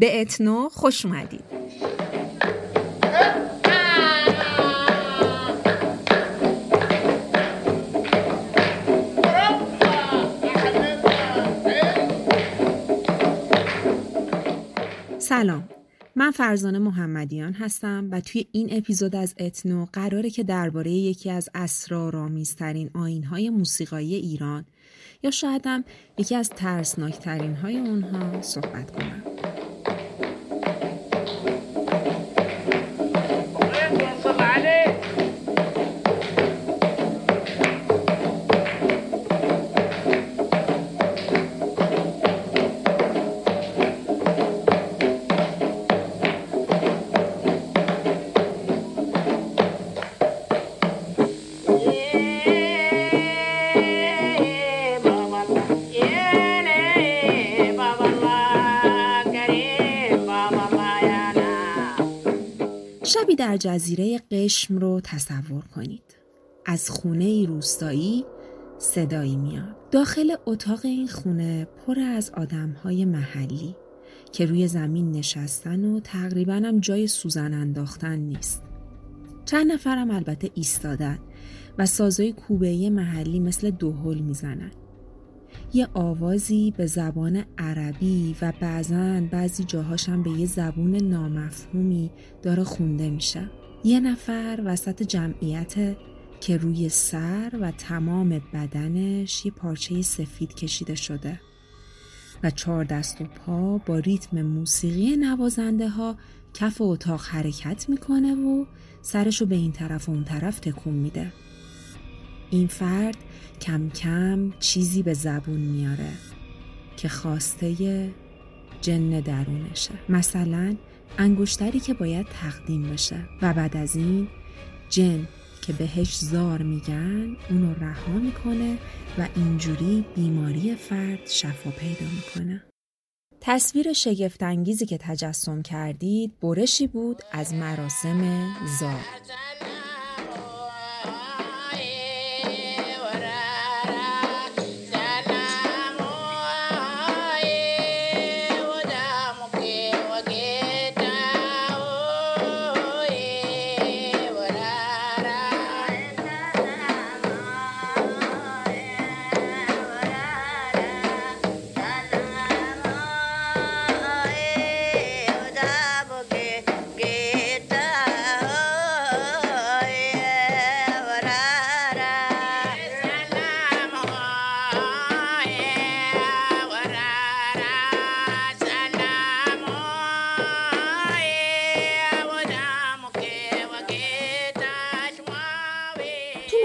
به اتنو خوش اومدید. سلام، من فرزانه محمدیان هستم و توی این اپیزود از اتنو قراره که درباره یکی از اسرارآمیزترین آیین‌های موسیقایی ایران یا شاید هم یکی از ترسناکترین های اونها صحبت کنم. شبی در جزیره قشم رو تصور کنید. از خونه روستایی صدایی میاد. داخل اتاق این خونه پر از آدم‌های محلی که روی زمین نشستن و تقریباً هم جای سوزن انداختن نیست. چند نفرم البته ایستادن و سازهای کوبه‌ای محلی مثل دوحول میزنن. یه آوازی به زبان عربی و بعضی جاهاش هم به یه زبون نامفهومی داره خونده میشه. یه نفر وسط جمعیته که روی سر و تمام بدنش یه پارچه سفید کشیده شده و 4 دست و پا با ریتم موسیقی نوازنده ها کف اتاق حرکت میکنه و سرشو به این طرف و اون طرف تکون میده. این فرد کم کم چیزی به زبون میاره که خواسته جن درونشه، مثلا انگشتری که باید تقدیم بشه و بعد از این جن که بهش زار میگن اونو رها میکنه و اینجوری بیماری فرد شفا پیدا میکنه. تصویر شگفت‌انگیزی که تجسم کردید برشی بود از مراسم زار.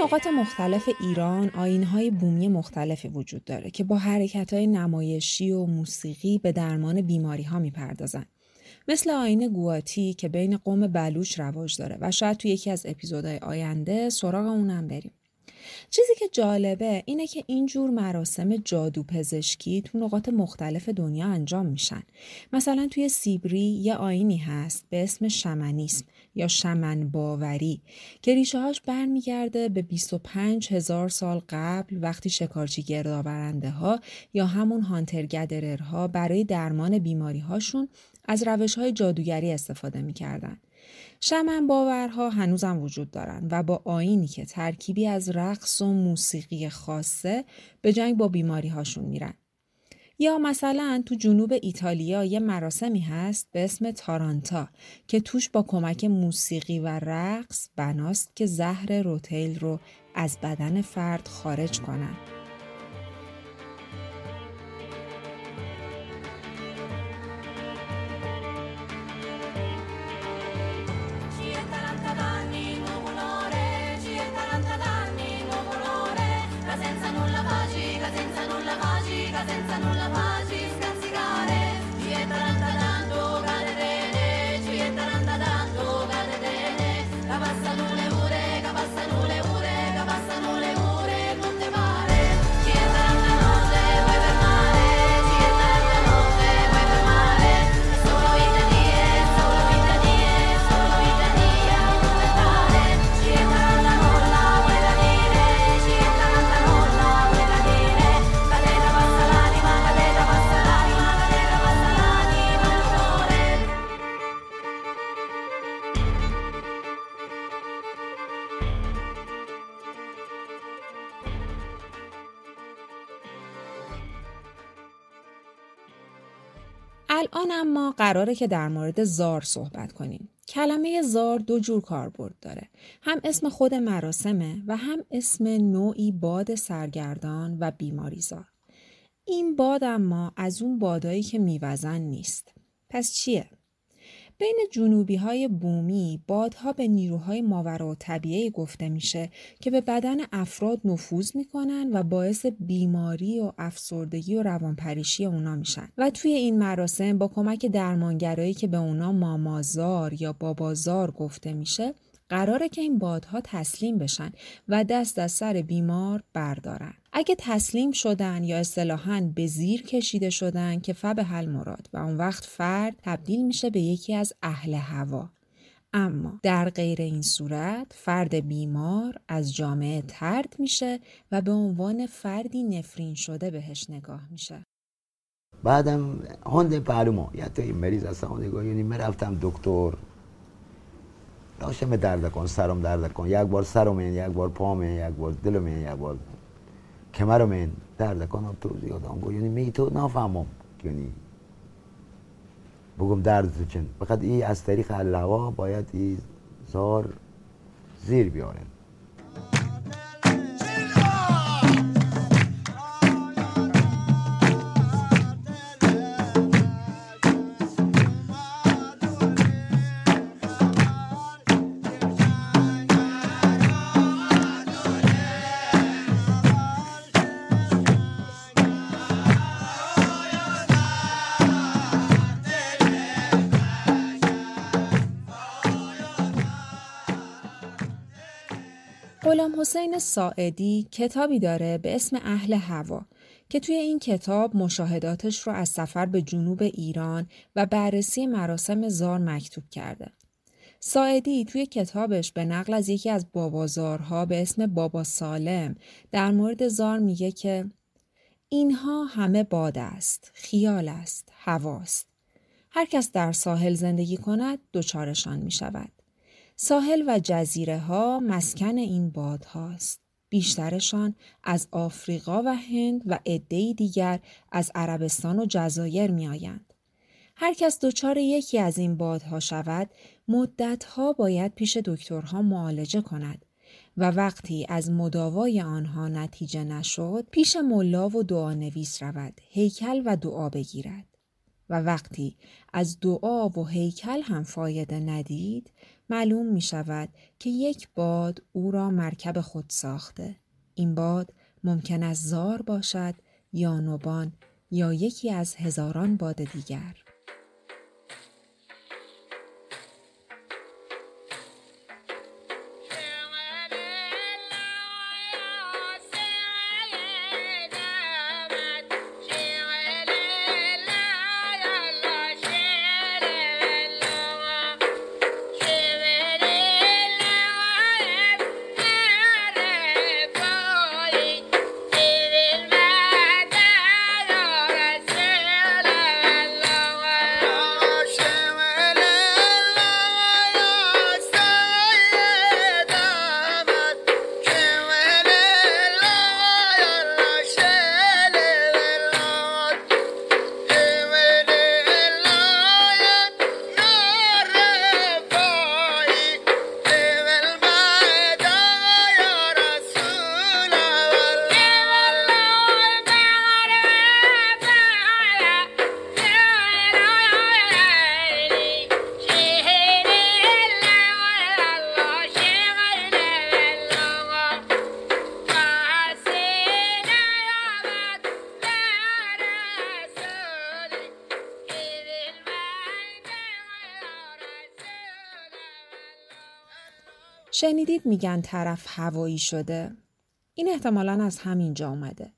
نقاط مختلف ایران آیین‌های بومی مختلفی وجود داره که با حرکت‌های نمایشی و موسیقی به درمان بیماری‌ها می‌پردازن. مثل آیین گواتی که بین قوم بلوچ رواج داره و شاید تو یکی از اپیزودهای آینده سراغ اونم بریم. چیزی که جالبه اینه که اینجور مراسم جادو پزشکی تو نقاط مختلف دنیا انجام میشن. مثلا توی سیبری یه آیینی هست به اسم شمنیسم یا شمن باوری که ریشه‌هاش برمیگرده به 25,000 سال قبل وقتی شکارچی گردآورنده ها یا همون هانترگدررها برای درمان بیماری هاشون از روش‌های جادوگری استفاده میکردن. شمن باورها هنوزم وجود دارن و با آیینی که ترکیبی از رقص و موسیقی خاصه به جنگ با بیماری هاشون میرن. یا مثلا تو جنوب ایتالیا یه مراسمی هست به اسم تارانتا که توش با کمک موسیقی و رقص بناست که زهر روتیل رو از بدن فرد خارج کنن. الان اما قراره که در مورد زار صحبت کنیم. کلمه زار دو جور کاربرد داره. هم اسم خود مراسمه و هم اسم نوعی باد سرگردان و بیماری زار. این باد اما از اون بادایی که میوزن نیست. پس چیه؟ بین جنوبی های بومی بادها به نیروهای ماورا و طبیعی گفته میشه که به بدن افراد نفوذ میکنن و باعث بیماری و افسردگی و روانپریشی اونا میشن و توی این مراسم با کمک درمانگرایی که به اونا مامازار یا بابازار گفته میشه قراره که این بادها تسلیم بشن و دست از سر بیمار بردارن. اگه تسلیم شدن یا اصطلاحاً به زیر کشیده شدن که فبهل مراد و اون وقت فرد تبدیل میشه به یکی از اهل هوا. اما در غیر این صورت فرد بیمار از جامعه طرد میشه و به عنوان فردی نفرین شده بهش نگاه میشه. بعدم هند پرما یا تو این مریض اصلا نگاه یعنی من رفتم دکتر داشتم درد کن سرم درد کن یک بار سرم این یک بار پام این یک بار دلم این یک بار کمرم این درد کن تو زیادم گو یعنی می تو نفهمم یعنی بگم درد تو چند فقط این از طریق الهوا باید این زار زیر بیارن. غلام حسین ساعدی کتابی داره به اسم اهل هوا که توی این کتاب مشاهداتش رو از سفر به جنوب ایران و بررسی مراسم زار مکتوب کرده. ساعدی توی کتابش به نقل از یکی از بابازارها به اسم بابا سالم در مورد زار میگه که اینها همه باد است، خیال است، هواست. هر کس در ساحل زندگی کند دوچارشان می شود. ساحل و جزیره ها مسکن این باد هاست. بیشترشان از آفریقا و هند و عده‌ای دیگر از عربستان و جزایر می آیند. هر کس دچار یکی از این بادها شود، مدت ها باید پیش دکترها معالجه کند و وقتی از مداوای آنها نتیجه نشد، پیش ملا و دعانویس رود، هیکل و دعا بگیرد. و وقتی از دعا و هیکل هم فایده ندید، معلوم می شود که یک باد او را مرکب خود ساخته. این باد ممکن است زار باشد یا نوبان یا یکی از هزاران باد دیگر. شنیدید میگن طرف هوایی شده؟ این احتمالاً از همینجا اومده.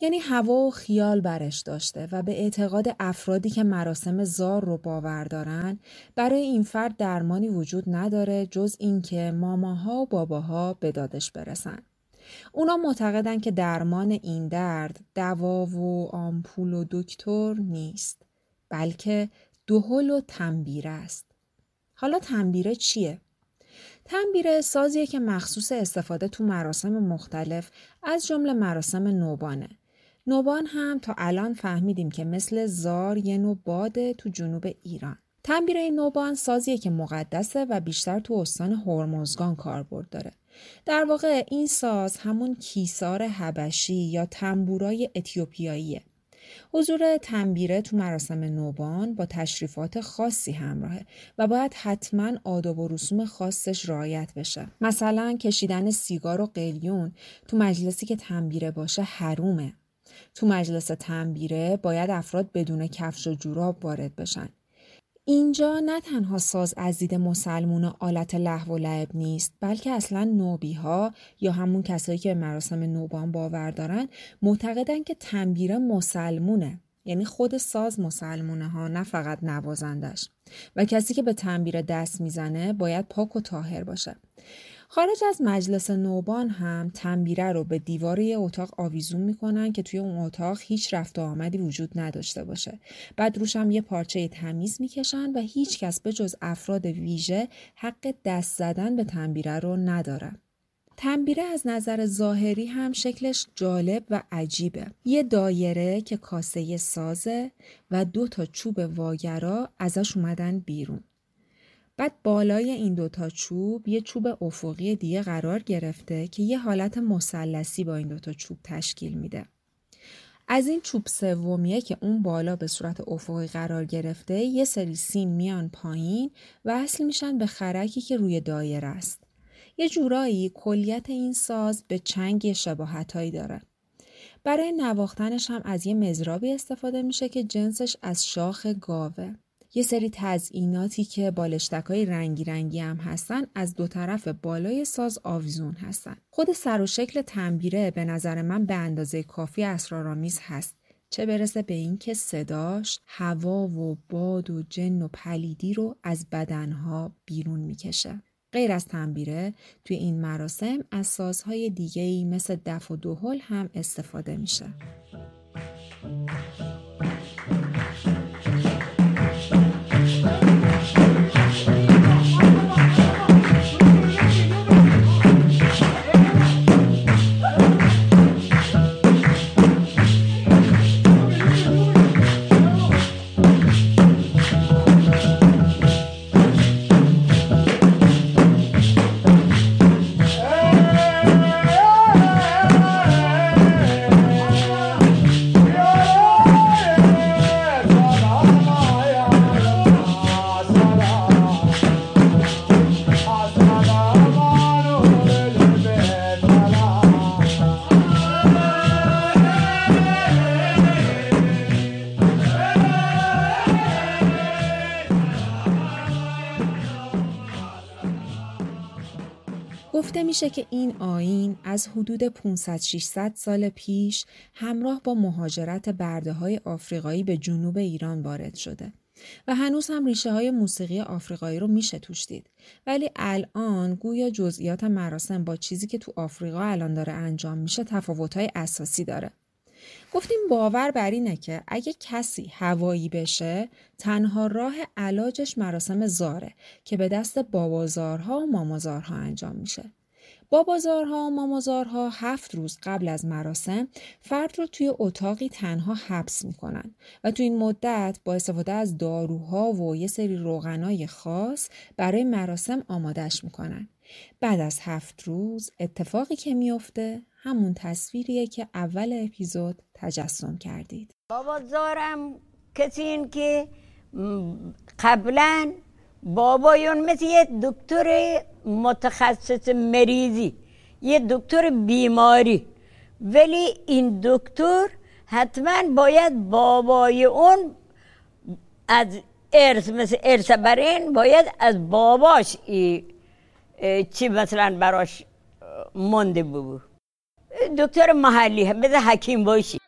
یعنی هوا و خیال برش داشته و به اعتقاد افرادی که مراسم زار رو باور دارن برای این فرد درمانی وجود نداره جز این که ماماها و باباها به دادش برسن. اونا معتقدن که درمان این درد دوا و آمپول و دکتر نیست، بلکه دوحول و تنبیره است. حالا تنبیره چیه؟ تنبیره سازیه که مخصوص استفاده تو مراسم مختلف از جمله مراسم نوبانه. نوبان هم تا الان فهمیدیم که مثل زار یه نوع باده تو جنوب ایران. تنبیره نوبان سازیه که مقدسه و بیشتر تو استان هرمزگان کاربرد داره. در واقع این ساز همون کیسار حبشی یا تنبورای اتیوپیاییه. حضور تنبیره تو مراسم نوبان با تشریفات خاصی همراهه و باید حتما آداب و رسوم خاصش رعایت بشه. مثلا کشیدن سیگار و قلیون تو مجلسی که تنبیره باشه حرومه. تو مجلس تنبیره باید افراد بدون کفش و جوراب وارد بشن. اینجا نه تنها ساز از دید مسلمون آلت لهو و لعب نیست، بلکه اصلا نوبی‌ها یا همون کسایی که به مراسم نوبان باور دارن معتقدن که تنبیره مسلمونه، یعنی خود ساز مسلمونه ها، نه فقط نوازندش. و کسی که به تنبیره دست میزنه باید پاک و طاهر باشه. خارج از مجلس نوبان هم تنبیره رو به دیوار یه اتاق آویزون میکنن که توی اون اتاق هیچ رفت و آمدی وجود نداشته باشه. بعد روش هم یه پارچه تمیز میکشن و هیچ کس به جز افراد ویژه حق دست زدن به تنبیره رو نداره. تنبیره از نظر ظاهری هم شکلش جالب و عجیبه. یه دایره که کاسه سازه و 2 تا چوب واگرا ازش اومدن بیرون. بعد بالای این 2 تا چوب یه چوب افقی دیگه قرار گرفته که یه حالت مثلثی با این 2 تا چوب تشکیل میده. از این چوب سومیه که اون بالا به صورت افقی قرار گرفته یه سری سیم میان پایین و وصل میشن به خرکی که روی دایره است. یه جورایی کلیت این ساز به چنگ شباهتایی داره. برای نواختنش هم از یه مزرابی استفاده میشه که جنسش از شاخ گاوه. یه سری تزئیناتی که بالشتکای رنگی رنگی هم هستن از 2 طرف بالای ساز آویزون هستن. خود سر و شکل تنبیره به نظر من به اندازه کافی اسرارآمیز هست، چه برسه به این که صداش هوا و باد و جن و پلیدی رو از بدنها بیرون میکشه. غیر از تنبیره توی این مراسم از سازهای دیگه‌ای مثل دف و دوحول هم استفاده میشه. گفته میشه که این آیین از حدود 500-600 سال پیش همراه با مهاجرت برده‌های آفریقایی به جنوب ایران وارد شده و هنوز هم ریشه های موسیقی آفریقایی رو میشه توش دید، ولی الان گویا جزئیات مراسم با چیزی که تو آفریقا الان داره انجام میشه تفاوت‌های اساسی داره. گفتیم باور بر اینه که اگه کسی هوایی بشه تنها راه علاجش مراسم زاره که به دست بابازارها و مامازارها انجام میشه. بابازارها و مامازارها 7 روز قبل از مراسم فرد رو توی اتاقی تنها حبس میکنن و توی این مدت با استفاده از داروها و یه سری روغنای خاص برای مراسم آمادش میکنن. بعد از 7 روز اتفاقی که میفته همون تصویریه که اول اپیزود تجسم کردید. بابا زارم کسی این که قبلا بابایون مثل یه دکتر متخصص مریضی، یه دکتر بیماری، ولی این دکتر حتما باید بابای اون از ارث، مثل ارث برین باید از باباش چی مثلا براش مونده بود. دکتر محلی هم بذار حکیم باشی.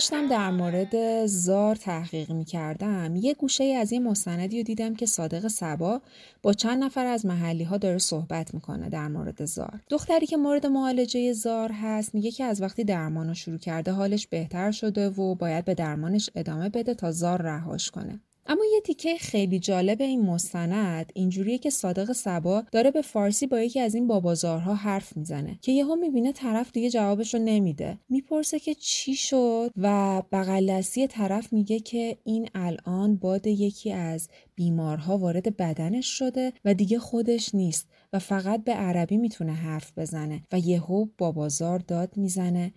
داشتم در مورد زار تحقیق می‌کردم، یه گوشه از یه مستندی رو دیدم که صادق صبا با چند نفر از محلی‌ها داره صحبت می‌کنه در مورد زار. دختری که مورد معالجه زار هست میگه که از وقتی درمانو شروع کرده حالش بهتر شده و باید به درمانش ادامه بده تا زار رهاش کنه. اما یه تیکه خیلی جالب این مستند اینجوریه که صادق صبا داره به فارسی با یکی از این بابازارها حرف میزنه که یهو میبینه طرف دیگه جوابشو نمیده، میپرسه که چی شد و بغل دستی طرف میگه که این الان باد یکی از بیمارها وارد بدنش شده و دیگه خودش نیست و فقط به عربی میتونه حرف بزنه. و یهو بابازار داد میزنه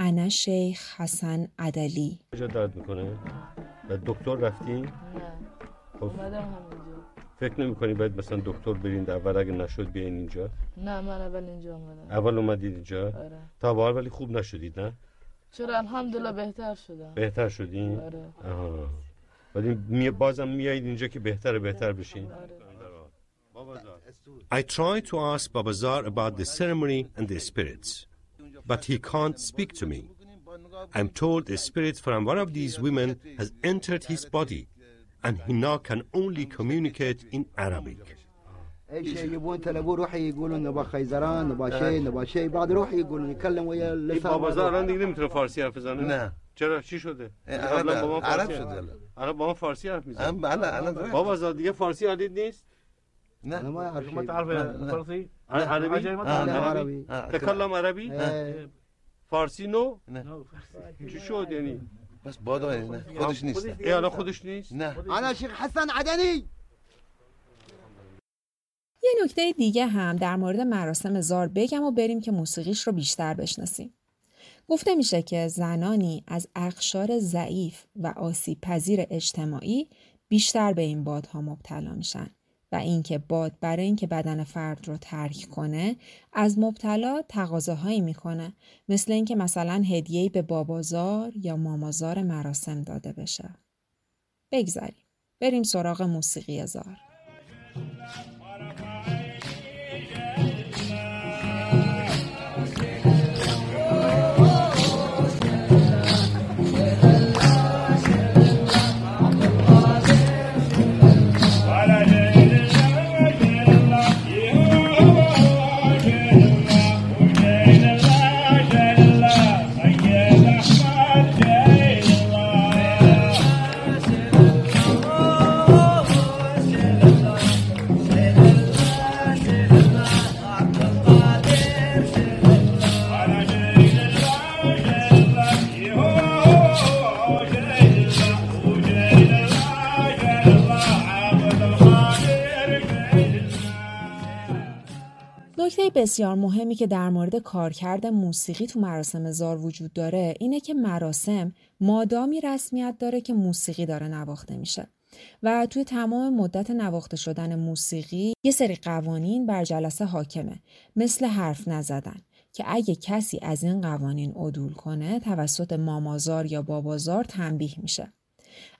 انا شیخ حسن عدلی. کجا درد میکنه؟ و دکتر رفتین؟ نه اومدم همینجا. فکر نمی‌کنی باید مثلا دکتر برین اول اگه نشود بیاین اینجا؟ نه من اول اینجا اومدم. اول اومدید اینجا؟ آره. تا به حال ولی خوب نشدید نه؟ چرا الحمدلله بهتر شدم. بهتر شدین؟ آره. آها. ولی بازم میایید اینجا که بهتر بشین؟ آره. I tried to ask Babazar about the ceremony and the spirits, but he can't speak to me. I'm told a spirit from one of these women has entered his body, and he now can only communicate in Arabic. چرا چی شده؟ عرب شده. عرب با ما فارسی حرف میزنه. بابازار دیگه فارسی عادت نیست؟ نه ما تعرف فارسی؟ عربی؟ تکلم عربی؟ فارسی نو؟ نه چی شد یعنی؟ بس بادا خودش نیست. ای الان خودش نیست؟ نه انا شیخ حسن عدنی. یه نکته دیگه هم در مورد مراسم زار بگم و بریم که موسیقیش رو بیشتر بشناسیم. گفته میشه که زنانی از اقشار ضعیف و آسیب پذیر اجتماعی بیشتر به این بادها مبتلا میشن و اینکه باد برای اینکه بدن فرد رو ترک کنه از مبتلا تقاضاهایی میکنه، مثل اینکه مثلا هدیه‌ای به بابازار یا مامازار مراسم داده بشه. بگذاریم بریم سراغ موسیقی زار. بسیار مهمی که در مورد کارکرد موسیقی تو مراسم زار وجود داره اینه که مراسم مادامی رسمیت داره که موسیقی داره نواخته میشه و توی تمام مدت نواخته شدن موسیقی یه سری قوانین بر جلسه حاکمه، مثل حرف نزدن که اگه کسی از این قوانین عدول کنه توسط مامازار یا بابازار تنبیه میشه.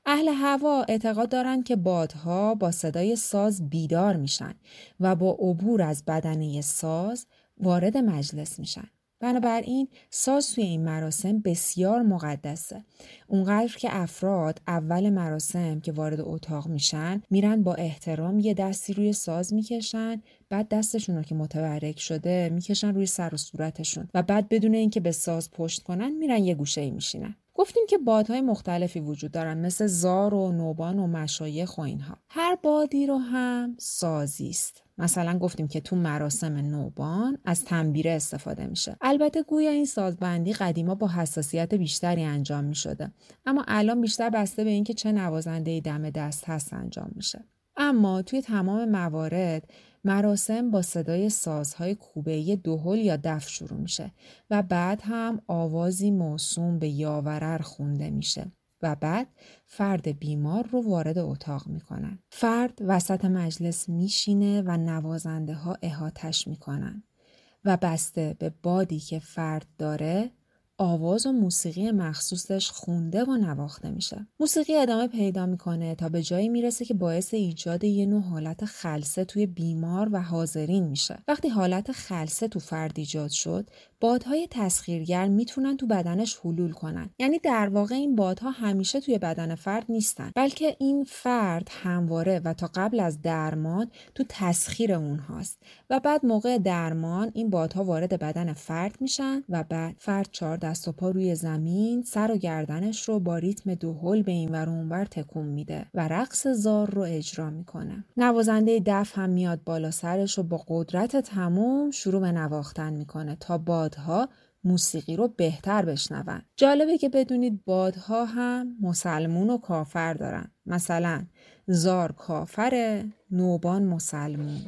اهل هوا اعتقاد دارن که بادها با صدای ساز بیدار میشن و با عبور از بدنه ساز وارد مجلس میشن. بنابراین ساز توی این مراسم بسیار مقدسه، اونقدر که افراد اول مراسم که وارد اتاق میشن میرن با احترام یه دستی روی ساز میکشن، بعد دستشون رو که متبرک شده میکشن روی سر و صورتشون و بعد بدون اینکه به ساز پشت کنن میرن یه گوشه‌ای میشینن. گفتیم که بادهای مختلفی وجود دارن، مثل زار و نوبان و مشایخ و اینها. هر بادی رو هم سازی است. مثلا گفتیم که تو مراسم نوبان از تنبیره استفاده میشه. البته گویا این سازبندی قدیما با حساسیت بیشتری انجام میشده، اما الان بیشتر بسته به اینکه چه نوازنده‌ای دم دست هست انجام میشه. اما توی تمام موارد مراسم با صدای سازهای کوبه‌ای دوحول یا دف شروع میشه و بعد هم آوازی موسوم به یاورر خونده میشه و بعد فرد بیمار رو وارد اتاق میکنن. فرد وسط مجلس میشینه و نوازنده ها احاطش میکنن و بسته به بادی که فرد داره آواز و موسیقی مخصوصش خونده و نواخته میشه. موسیقی ادامه پیدا میکنه تا به جایی میرسه که باعث ایجاد یه نوع حالت خلسه توی بیمار و حاضرین میشه. وقتی حالت خلسه تو فرد ایجاد شد، بادهای تسخیرگر میتونن تو بدنش حلول کنن. یعنی در واقع این بادها همیشه توی بدن فرد نیستن، بلکه این فرد همواره و تا قبل از درمان تو تسخیر اونهاست و بعد موقع درمان این بادها وارد بدن فرد میشن و بعد فرد 4 دست و پا روی زمین، سر و گردنش رو با ریتم دوحول به این ور و اون ور تکون میده و رقص زار رو اجرا میکنه. نوازنده دف هم میاد بالا سرش و با قدرت تمام شروع به نواختن میکنه تا بادها موسیقی رو بهتر بشنون. جالبه که بدونید بادها هم مسلمون و کافر دارن. مثلا زار کافره، نوبان مسلمون.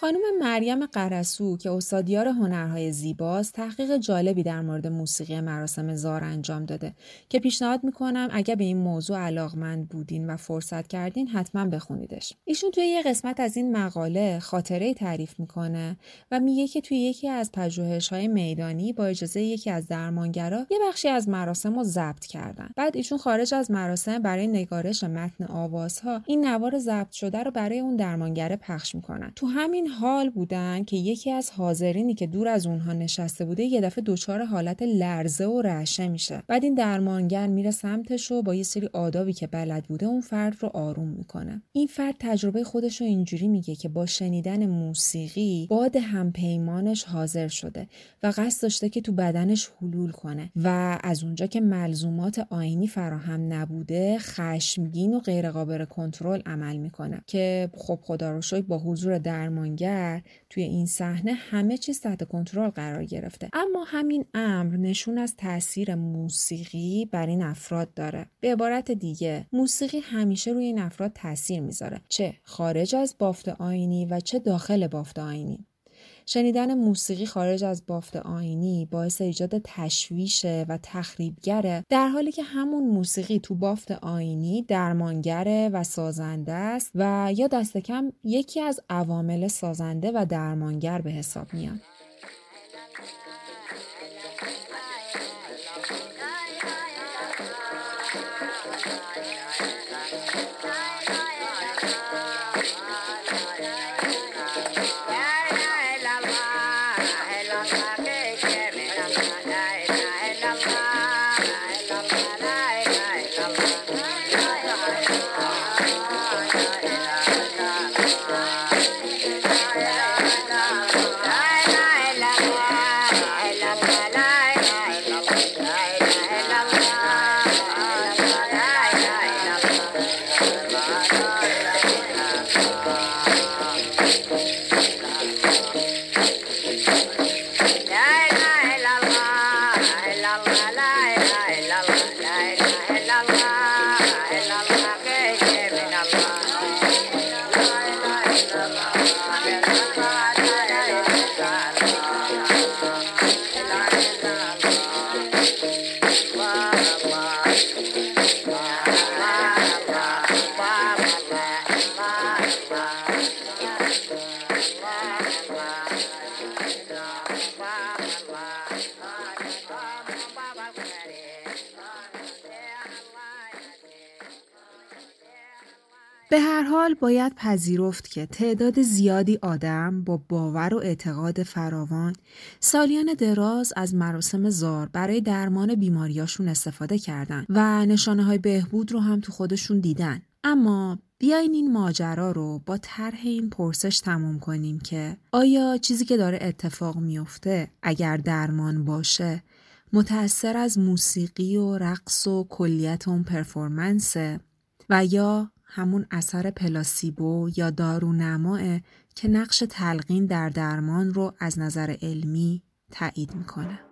خانم مریم قرسو که استادیار هنرهای زیباست تحقیق جالبی در مورد موسیقی مراسم زار انجام داده که پیشنهاد میکنم اگر به این موضوع علاقمند بودین و فرصت کردین حتما بخونیدش. ایشون توی یه قسمت از این مقاله خاطره تعریف میکنه و میگه که توی یکی از پژوهش‌های میدانی با اجازه یکی از درمانگرا یه بخشی از مراسم رو ضبط کردن. بعد ایشون خارج از مراسم برای نگارش متن آوازها این نوار ضبط شده رو برای اون درمانگره پخش میکنن. تو همین حال بودن که یکی از حاضرینی که دور از اونها نشسته بوده یه دفعه دچار حالت لرزه و رعشه میشه. بعد این درمانگر میره سمتش و با یه سری آدابی که بلد بوده اون فرد رو آروم میکنه. این فرد تجربه خودش رو اینجوری میگه که با شنیدن موسیقی باد همپیمانش حاضر شده و قصد داشته که تو بدنش حلول کنه و از اونجا که ملزومات آینی فراهم نبوده خشمگین و غیر قابل کنترل عمل میکنه که خب خدا رو شکر با حضور درمانگر توی این صحنه همه چیز تحت کنترل قرار گرفته. اما همین امر نشون از تأثیر موسیقی بر این افراد داره. به عبارت دیگه موسیقی همیشه روی این افراد تأثیر میذاره، چه خارج از بافت آینی و چه داخل بافت آینی. شنیدن موسیقی خارج از بافت آینی باعث ایجاد تشویش و تخریبگره، در حالی که همون موسیقی تو بافت آینی درمانگره و سازنده است و یا دست کم یکی از عوامل سازنده و درمانگر به حساب میاد. به هر حال باید پذیرفت که تعداد زیادی آدم با باور و اعتقاد فراوان سالیان دراز از مراسم زار برای درمان بیماریاشون استفاده کردن و نشانه‌های بهبود رو هم تو خودشون دیدن. اما بیاین این ماجرا رو با طرح این پرسش تموم کنیم که آیا چیزی که داره اتفاق میفته اگر درمان باشه متأثر از موسیقی و رقص و کلیت اون پرفورمنسه و یا همون اثر پلاسیبو یا دارونماه که نقش تلقین در درمان رو از نظر علمی تایید میکنه.